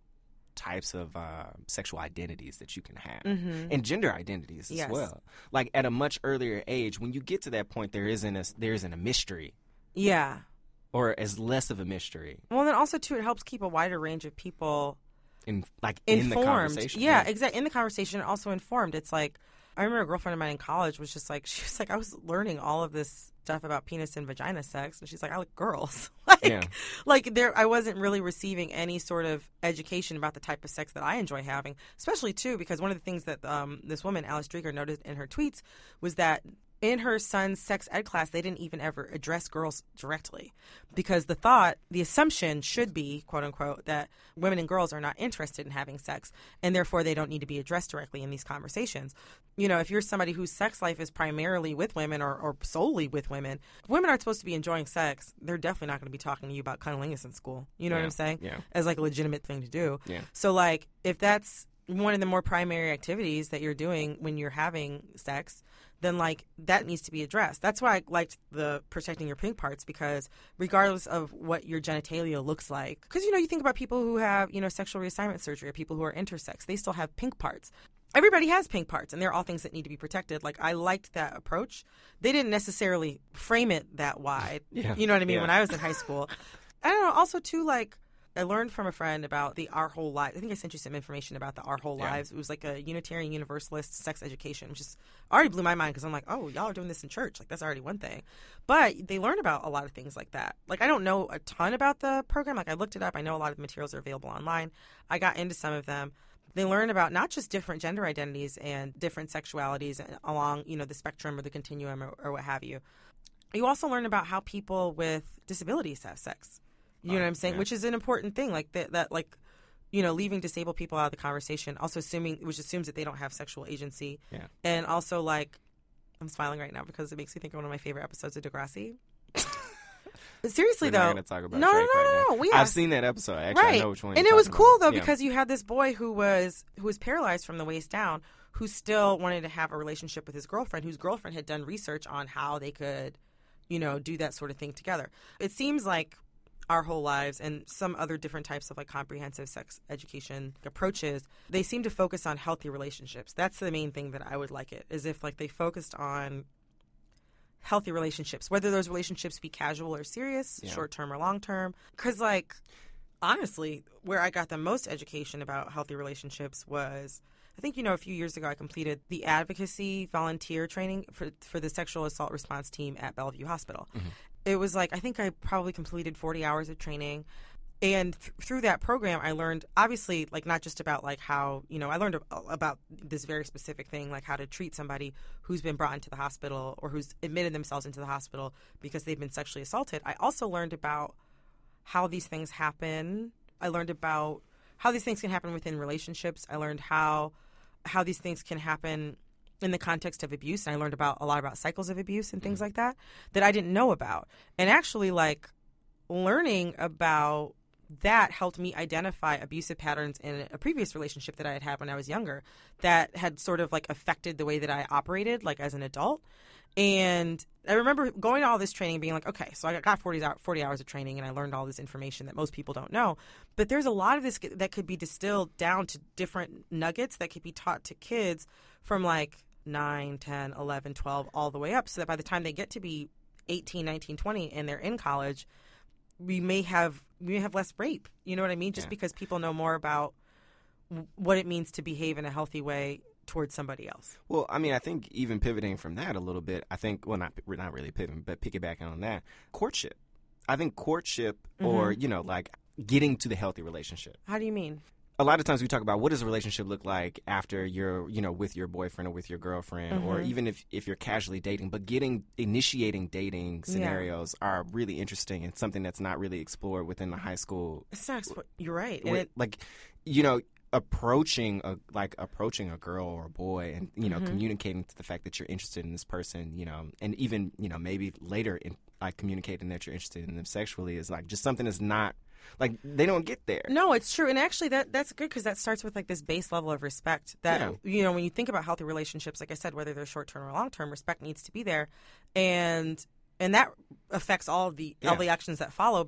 types of uh, sexual identities that you can have mm-hmm. and gender identities as yes. well. Like at a much earlier age, when you get to that point, there isn't a, there isn't a mystery. Yeah. Or as less of a mystery. Well, then also, too, it helps keep a wider range of people in, like, informed. In the conversation. Yeah, yeah. exactly. In the conversation, also informed. It's like, I remember a girlfriend of mine in college was just like, she was like, I was learning all of this stuff about penis and vagina sex. And she's like, I like girls. like, yeah. like there, I wasn't really receiving any sort of education about the type of sex that I enjoy having. Especially, too, because one of the things that um, this woman, Alice Dreger, noticed in her tweets was that in her son's sex ed class, they didn't even ever address girls directly because the thought, the assumption should be, quote unquote, that women and girls are not interested in having sex and therefore they don't need to be addressed directly in these conversations. You know, if you're somebody whose sex life is primarily with women or, or solely with women, if women aren't supposed to be enjoying sex, they're definitely not going to be talking to you about cunnilingus in school. You know yeah, what I'm saying? Yeah. As like a legitimate thing to do. Yeah. So like if that's one of the more primary activities that you're doing when you're having sex, then, like, that needs to be addressed. That's why I liked the protecting your pink parts, because regardless of what your genitalia looks like, because, you know, you think about people who have, you know, sexual reassignment surgery or people who are intersex, they still have pink parts. Everybody has pink parts, and they're all things that need to be protected. Like, I liked that approach. They didn't necessarily frame it that wide. Yeah. You know what I mean? Yeah. When I was in high school. I don't know. Also, too, like, I learned from a friend about the Our Whole Lives. I think I sent you some information about the Our Whole yeah. Lives. It was like a Unitarian Universalist sex education, which just already blew my mind because I'm like, oh, y'all are doing this in church. Like, that's already one thing. But they learn about a lot of things like that. Like, I don't know a ton about the program. Like, I looked it up. I know a lot of the materials are available online. I got into some of them. They learn about not just different gender identities and different sexualities along, you know, the spectrum or the continuum or, or what have you. You also learn about how people with disabilities have sex. You know what I'm saying? Yeah. Which is an important thing, like that, that, like, you know, leaving disabled people out of the conversation, also assuming, which assumes that they don't have sexual agency. Yeah. And also, like, I'm smiling right now because it makes me think of one of my favorite episodes of Degrassi. Seriously, We're though. Not gonna talk about no, Drake no, no, right no, no. We I've seen that episode. Actually, right. I know which one. And it was cool about. though yeah. because you had this boy who was who was paralyzed from the waist down, who still wanted to have a relationship with his girlfriend, whose girlfriend had done research on how they could, you know, do that sort of thing together. It seems like Our Whole Lives and some other different types of like comprehensive sex education approaches, they seem to focus on healthy relationships. That's the main thing that I would like it, is if like they focused on healthy relationships, whether those relationships be casual or serious, yeah. short-term or long-term. Because like honestly, where I got the most education about healthy relationships was, I think, you know, a few years ago I completed the advocacy volunteer training for, for the sexual assault response team at Bellevue Hospital. Mm-hmm. It was like, I think I probably completed forty hours of training. And th- through that program, I learned, obviously, like, not just about, like, how, you know, I learned ab- about this very specific thing, like how to treat somebody who's been brought into the hospital or who's admitted themselves into the hospital because they've been sexually assaulted. I also learned about how these things happen. I learned about how these things can happen within relationships. I learned how how these things can happen in the context of abuse, and I learned about a lot about cycles of abuse and things mm-hmm. like that that I didn't know about. And actually, like, learning about that helped me identify abusive patterns in a previous relationship that I had had when I was younger that had sort of, like, affected the way that I operated, like, as an adult. And I remember going to all this training being like, okay, so I got forty hours of training and I learned all this information that most people don't know. But there's a lot of this that could be distilled down to different nuggets that could be taught to kids from like nine, ten, eleven, twelve all the way up, so that by the time they get to be eighteen, nineteen, twenty and they're in college, we may have we may have less rape. You know what I mean? Just yeah. because people know more about what it means to behave in a healthy way towards somebody else. Well, I mean, I think even pivoting from that a little bit, I think, well, not not really pivoting, but piggybacking on that, courtship. I think courtship mm-hmm. or, you know, like getting to the healthy relationship. How do you mean? A lot of times we talk about what does a relationship look like after you're, you know, with your boyfriend or with your girlfriend mm-hmm. or even if, if you're casually dating. But getting initiating dating scenarios yeah. are really interesting and something that's not really explored within the high school. It's not explored. You're right. With, it, like, you know, approaching a like approaching a girl or a boy and, you know, mm-hmm. communicating to the fact that you're interested in this person, you know, and even, you know, maybe later in like communicating that you're interested in them sexually is like just something that's not. Like, they don't get there. No, it's true. And actually, that that's good because that starts with, like, this base level of respect that, yeah. you know, when you think about healthy relationships, like I said, whether they're short-term or long-term, respect needs to be there. And and that affects all the yeah. all the actions that follow.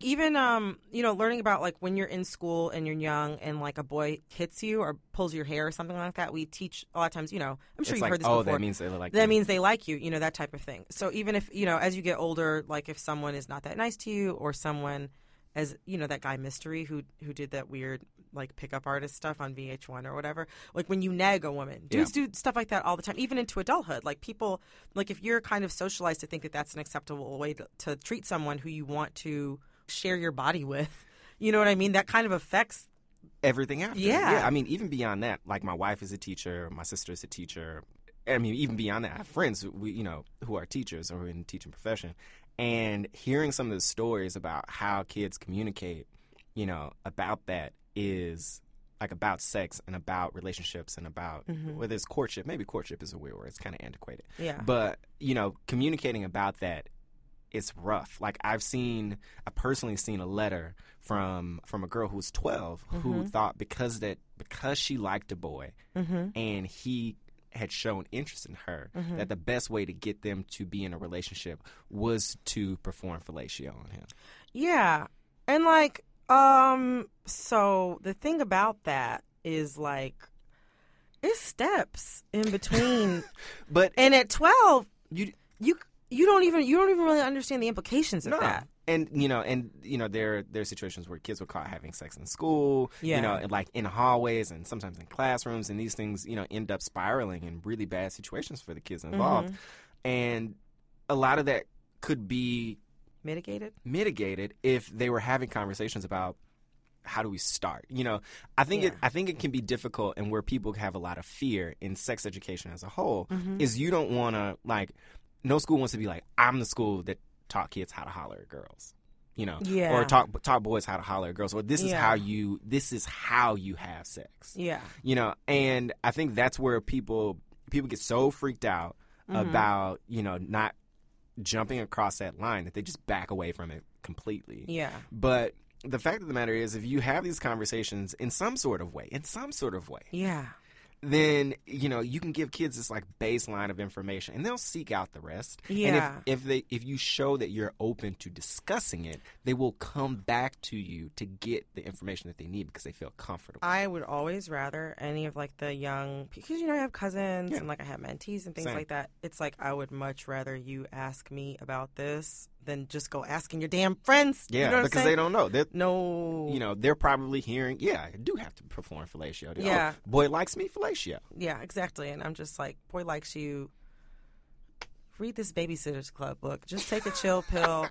Even, um, you know, learning about, like, when you're in school and you're young and, like, a boy hits you or pulls your hair or something like that, we teach a lot of times, you know, I'm sure it's you've like, heard this oh, before. Oh, that means they like that you. That means they like you, you know, that type of thing. So even if, you know, as you get older, like, if someone is not that nice to you or someone... As you know, that guy Mystery who who did that weird like pickup artist stuff on V H one or whatever. Like when you nag a woman, dudes yeah. do stuff like that all the time, even into adulthood. Like people, like if you're kind of socialized to think that that's an acceptable way to, to treat someone who you want to share your body with, you know what I mean? That kind of affects everything after. Yeah, yeah. I mean, even beyond that, like my wife is a teacher, my sister is a teacher. I mean, even beyond that, I have friends who, you know, who are teachers or who are in the teaching profession. And hearing some of the stories about how kids communicate, you know, about that is like about sex and about relationships and about mm-hmm. whether it's courtship. Maybe courtship is a weird word. It's kind of antiquated. Yeah. But, you know, communicating about that is rough. Like I've seen – I've personally seen a letter from from a girl who's twelve mm-hmm. who thought because that because she liked a boy mm-hmm. and he – had shown interest in her mm-hmm. that the best way to get them to be in a relationship was to perform fellatio on him. Yeah. And like, um, so the thing about that is like, it's steps in between. But and at twelve, you you you don't even you don't even really understand the implications of no. that. And you know, and you know, there there are situations where kids were caught having sex in school, yeah. you know, and like in hallways and sometimes in classrooms, and these things, you know, end up spiraling in really bad situations for the kids involved. Mm-hmm. And a lot of that could be mitigated. Mitigated if they were having conversations about how do we start? You know, I think yeah. it I think it can be difficult, and where people have a lot of fear in sex education as a whole mm-hmm. is you don't want to like no school wants to be like I'm the school that taught kids how to holler at girls, you know, yeah. or taught taught boys how to holler at girls, or this is yeah. how you this is how you have sex, yeah, you know, and I think that's where people people get so freaked out mm-hmm. about, you know, not jumping across that line that they just back away from it completely, yeah, but the fact of the matter is if you have these conversations in some sort of way, in some sort of way, yeah. then, you know, you can give kids this, like, baseline of information, and they'll seek out the rest. Yeah. And if, if they if you show that you're open to discussing it, they will come back to you to get the information that they need because they feel comfortable. I would always rather any of, like, the young – because, you know, I have cousins yeah. and, like, I have mentees and things Same. Like that. It's like I would much rather you ask me about this than just go asking your damn friends. Yeah, you know what because I'm they don't know. They're, no. You know, they're probably hearing, yeah, I do have to perform fellatio. They're, yeah. Oh, boy likes me, fellatio. Yeah, exactly. And I'm just like, boy likes you. Read this Babysitter's Club book. Just take a chill pill.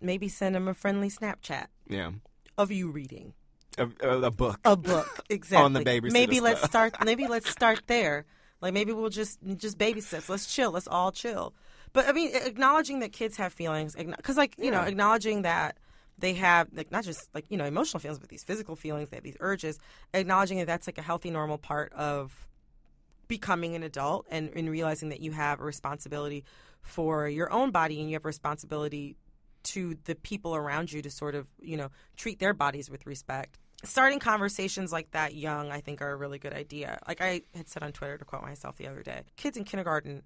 Maybe send him a friendly Snapchat. Yeah. Of you reading. A, a book. A book, exactly. On the Babysitter's maybe Club. Let's start, maybe let's start there. Like maybe we'll just, just babysit. Let's chill. Let's all chill. But, I mean, acknowledging that kids have feelings, because, like, you yeah. know, acknowledging that they have, like, not just, like, you know, emotional feelings, but these physical feelings, they have these urges, acknowledging that that's, like, a healthy, normal part of becoming an adult and, and realizing that you have a responsibility for your own body and you have a responsibility to the people around you to sort of, you know, treat their bodies with respect. Starting conversations like that young, I think, are a really good idea. Like I had said on Twitter, to quote myself the other day, kids in kindergarten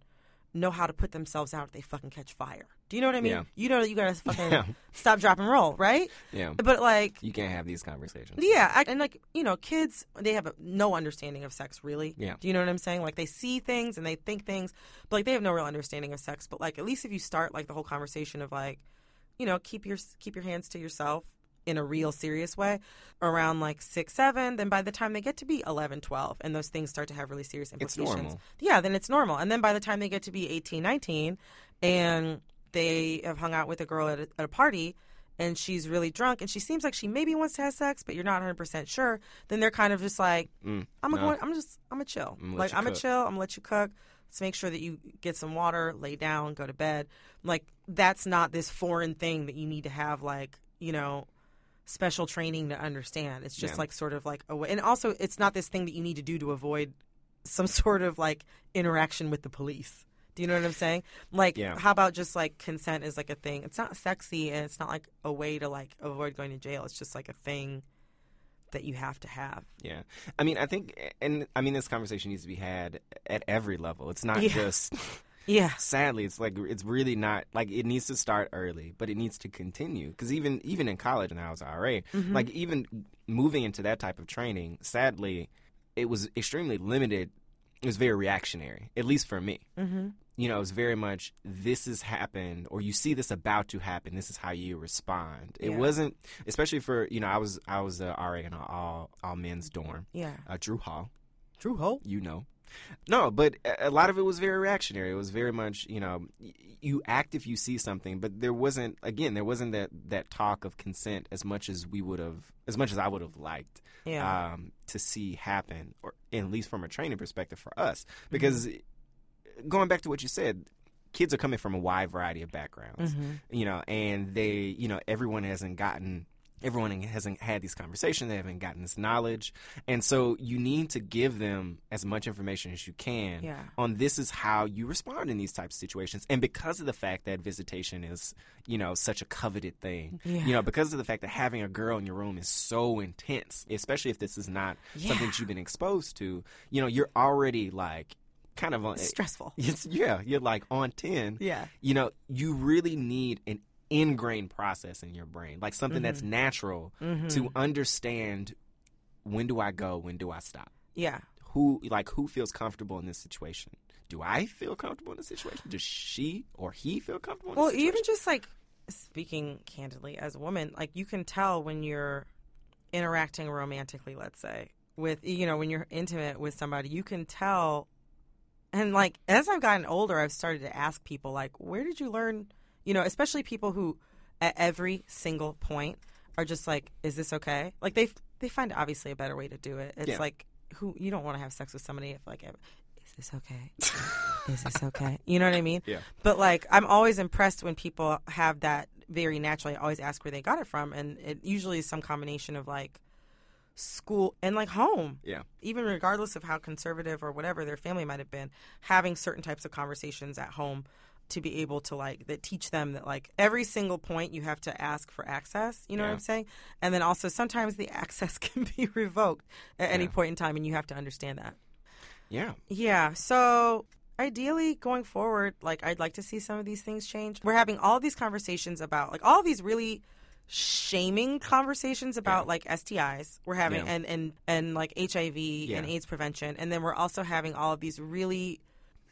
know how to put themselves out if they fucking catch fire. Do you know what I mean? Yeah. You know that you gotta fucking yeah. stop, drop, and roll, right? Yeah. But like, you can't have these conversations. Yeah, I, and like, you know, kids, they have a, no understanding of sex, really. Yeah. Do you know what I'm saying? Like, they see things and they think things, but like, they have no real understanding of sex. But like, at least if you start like the whole conversation of like, you know, keep your keep your hands to yourself in a real serious way around like six, seven, then by the time they get to be eleven, twelve and those things start to have really serious implications. It's normal. Yeah, then it's normal. And then by the time they get to be eighteen, nineteen and they have hung out with a girl at a, at a party and she's really drunk and she seems like she maybe wants to have sex, but you're not one hundred percent sure, then they're kind of just like, mm, I'm no. going, I'm just, I'm going to chill. I'm like, I'm going to chill. I'm going to let you cook. Let's make sure that you get some water, lay down, go to bed. Like, that's not this foreign thing that you need to have, like, you know, special training to understand. It's just yeah. like sort of like a way. And also, it's not this thing that you need to do to avoid some sort of like interaction with the police. Do you know what I'm saying? Like, yeah. how about just like consent is like a thing. It's not sexy and it's not like a way to like avoid going to jail. It's just like a thing that you have to have. Yeah. I mean, I think, and I mean, this conversation needs to be had at every level. It's not yeah. just. Yeah. Sadly, it's like it's really not like it needs to start early, but it needs to continue because even even in college, and I was an R A, mm-hmm. like even moving into that type of training, sadly, it was extremely limited. It was very reactionary, at least for me. Mm-hmm. You know, it was very much this has happened or you see this about to happen. This is how you respond. It yeah. wasn't, especially for, you know, I was I was a R A in an all all men's dorm. Yeah. Uh, Drew Hall. Drew Hall. You know. No, but a lot of it was very reactionary. It was very much, you know, you act if you see something, but there wasn't, again, there wasn't that, that talk of consent as much as we would have, as much as I would have liked yeah. um, to see happen, or at least from a training perspective for us. Because mm-hmm. going back to what you said, kids are coming from a wide variety of backgrounds, mm-hmm. you know, and they, you know, everyone hasn't gotten... Everyone hasn't had these conversations. They haven't gotten this knowledge. And so you need to give them as much information as you can yeah. on this is how you respond in these types of situations. And because of the fact that visitation is, you know, such a coveted thing, yeah. you know, because of the fact that having a girl in your room is so intense, especially if this is not yeah. something that you've been exposed to, you know, you're already like kind of on, it's stressful. It's, yeah. You're like on ten. Yeah. You know, you really need an ingrained process in your brain, like something mm-hmm. that's natural mm-hmm. to understand when do I go, when do I stop? Yeah. Who, like, who feels comfortable in this situation? Do I feel comfortable in this situation? Does she or he feel comfortable in well, this situation? Well, even just, like, speaking candidly as a woman, like, you can tell when you're interacting romantically, let's say, with, you know, when you're intimate with somebody, you can tell. And, like, as I've gotten older, I've started to ask people, like, where did you learn... You know, especially people who, at every single point, are just like, "Is this okay?" Like they they find obviously a better way to do it. It's yeah. like, who you don't want to have sex with somebody if like, "Is this okay? Is this okay?" You know what I mean? Yeah. But like, I'm always impressed when people have that very naturally. I always ask where they got it from, and it usually is some combination of like school and like home. Yeah. Even regardless of how conservative or whatever their family might have been, having certain types of conversations at home. To be able to, like, that teach them that, like, every single point you have to ask for access, you know yeah. what I'm saying? And then also sometimes the access can be revoked at yeah. any point in time, and you have to understand that. Yeah. Yeah. So ideally going forward, like, I'd like to see some of these things change. We're having all these conversations about, like, all these really shaming conversations about, yeah. like, S T Is we're having yeah. and, and, and, like, H I V yeah. and AIDS prevention. And then we're also having all of these really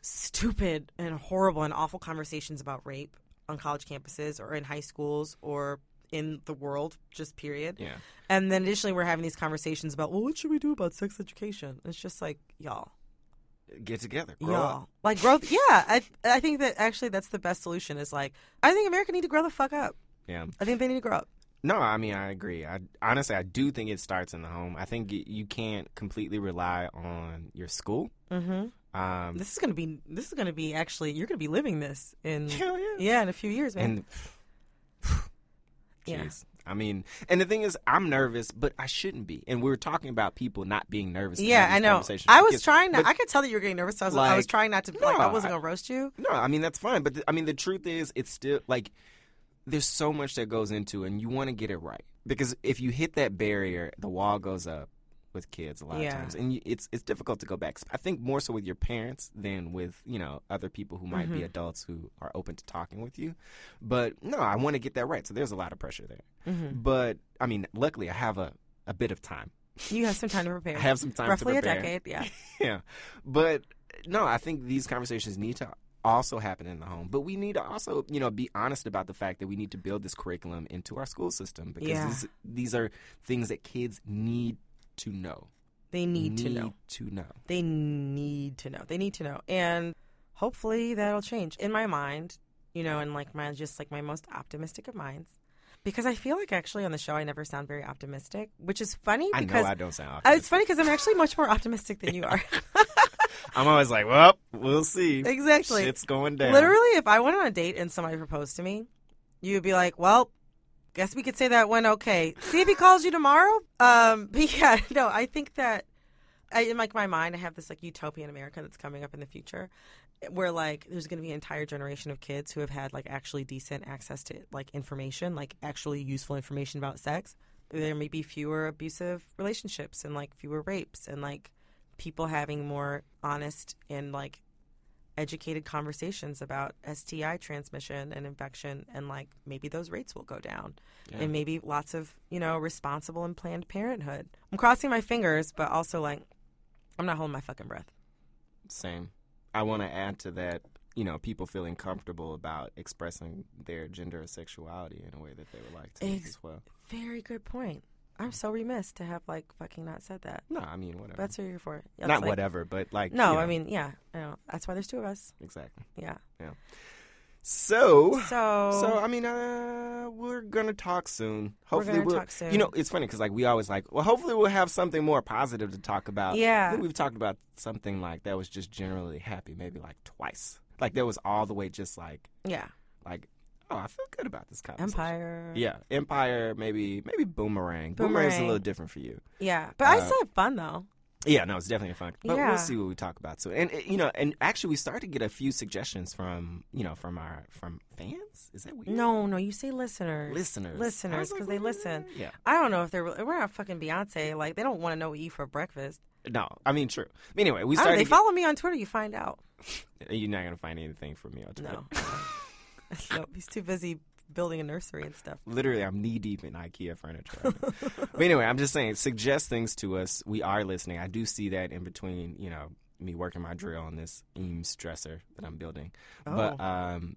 stupid and horrible and awful conversations about rape on college campuses or in high schools or in the world, just period. Yeah. And then additionally, we're having these conversations about, well, what should we do about sex education? It's just like, y'all. Get together. Grow y'all. Up. Like, grow. Yeah. I I think that actually that's the best solution is like, I think America need to grow the fuck up. Yeah. I think they need to grow up. No, I mean, I agree. I, honestly, I do think it starts in the home. I think you can't completely rely on your school. Mm-hmm. Um, this is gonna be. This is gonna be actually. You're gonna be living this in. Hell yeah. Yeah, in a few years, man. And, yeah. I mean, and the thing is, I'm nervous, but I shouldn't be. And we were talking about people not being nervous. Yeah, I know. I was because, trying to. But, I could tell that you were getting nervous. So I was. Like, I was trying not to. No, like I wasn't gonna I, roast you. No, I mean that's fine. But th- I mean the truth is, it's still like there's so much that goes into, it and you want to get it right because if you hit that barrier, the wall goes up. with kids a lot yeah. of times, and it's it's difficult to go back. I think more so with your parents than with, you know, other people who might mm-hmm. be adults who are open to talking with you. But no, I want to get that right. So there's a lot of pressure there. Mm-hmm. But I mean, luckily I have a, a bit of time. You have some time to prepare. I have some time Roughly to prepare. Roughly a decade, yeah. yeah. But no, I think these conversations need to also happen in the home. But we need to also, you know, be honest about the fact that we need to build this curriculum into our school system, because yeah. these, these are things that kids need to know. They need, need to know. to know. They need to know. They need to know. And hopefully that'll change. In my mind, you know, in like my just like my most optimistic of minds. Because I feel like actually on the show I never sound very optimistic, which is funny because I know I don't sound optimistic. It's funny because I'm actually much more optimistic than you are. I'm always like, well, we'll see. Exactly. Shit's going down. Literally, if I went on a date and somebody proposed to me, you'd be like, well, guess we could say that went okay. See if he calls you tomorrow. Um, but yeah, no, I think that I, in like my mind I have this like utopian America that's coming up in the future, where like there's going to be an entire generation of kids who have had like actually decent access to like information, like actually useful information about sex. There may be fewer abusive relationships and like fewer rapes and like people having more honest and like educated conversations about S T I transmission and infection, and like maybe those rates will go down yeah. and maybe lots of, you know, responsible and planned parenthood. I'm crossing my fingers, but also like I'm not holding my fucking breath. Same. I want to add to that, you know, people feeling comfortable about expressing their gender or sexuality in a way that they would like to Ex- as well. Very good point. I'm so remiss to have, like, fucking not said that. No, I mean, whatever. That's what you're here for. That's not like, whatever, but, like, No, you know. I mean, yeah. I know. That's why there's two of us. Exactly. Yeah. Yeah. So, so, so I mean, uh, we're going to talk soon. Hopefully, we're going to we'll, talk soon. You know, it's funny because, like, we always like, well, hopefully we'll have something more positive to talk about. Yeah. I think we've talked about something, like, that was just generally happy maybe, like, twice. Like, that was all the way just, like, yeah, like, oh, I feel good about this conversation. Empire. Yeah. Empire, maybe maybe Boomerang. Boomerang. Boomerang's a little different for you. Yeah. But uh, I still had fun, though. Yeah, no, it's definitely fun. But yeah. we'll see what we talk about. So, and you know, and actually, we started to get a few suggestions from you know from our from fans. Is that weird? No, no, you say listeners, listeners, listeners, because like, they listen. Yeah, I don't know if they're we're not fucking Beyonce. Like, they don't want to know what you eat for breakfast. No, I mean, true. Anyway, we started. They get... follow me on Twitter. You find out. You're not gonna find anything from me on Twitter. No, no, he's too busy building a nursery and stuff. Literally, I'm knee-deep in IKEA furniture. But anyway, I'm just saying, suggest things to us. We are listening. I do see that in between, you know, me working my drill on this Eames dresser that I'm building. Oh. But, um,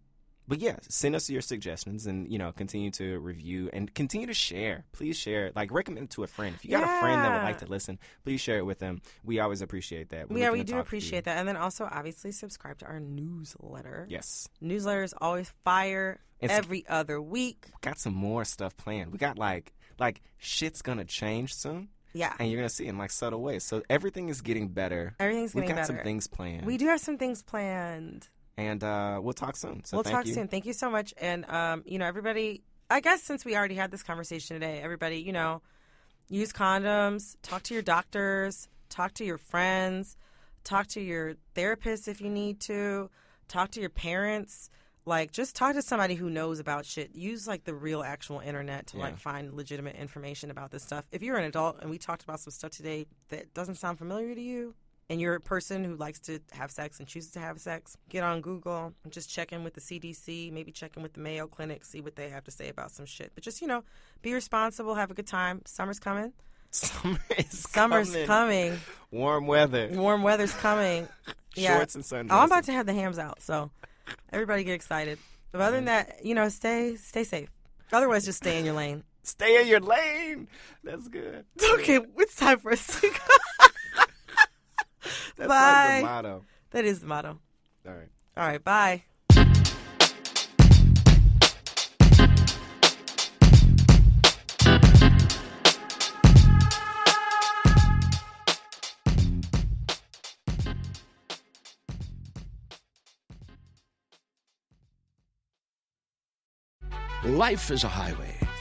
but yeah, send us your suggestions and, you know, continue to review and continue to share. Please share. Like, recommend it to a friend. If you got yeah. a friend that would like to listen, please share it with them. We always appreciate that. We're yeah, we do appreciate that. And then also, obviously, subscribe to our newsletter. Yes. Newsletter is always fire. It's every other week. Got some more stuff planned. We got like, like shit's gonna change soon. Yeah. And you're gonna see it in like subtle ways. So everything is getting better. Everything's getting better. We got some things planned. We do have some things planned. And uh, we'll talk soon. So we'll talk soon. Thank you so much. And, um, you know, everybody, I guess since we already had this conversation today, everybody, you know, use condoms, talk to your doctors, talk to your friends, talk to your therapist if you need to, talk to your parents. Like, just talk to somebody who knows about shit. Use, like, the real actual internet to, yeah. like, find legitimate information about this stuff. If you're an adult and we talked about some stuff today that doesn't sound familiar to you, and you're a person who likes to have sex and chooses to have sex, get on Google and just check in with the C D C, maybe check in with the Mayo Clinic, see what they have to say about some shit. But just, you know, be responsible, have a good time. Summer's coming. Summer is Summer's coming. coming. Warm weather. Warm weather's coming. yeah. Shorts and sundresses. I'm about to have the hams out, so everybody get excited. But other than that, you know, stay stay safe. Otherwise, just stay in your lane. Stay in your lane. That's good. Okay, it's time for a single. That's bye. Like the motto. That is the motto. All right. All right, bye. Life is a highway,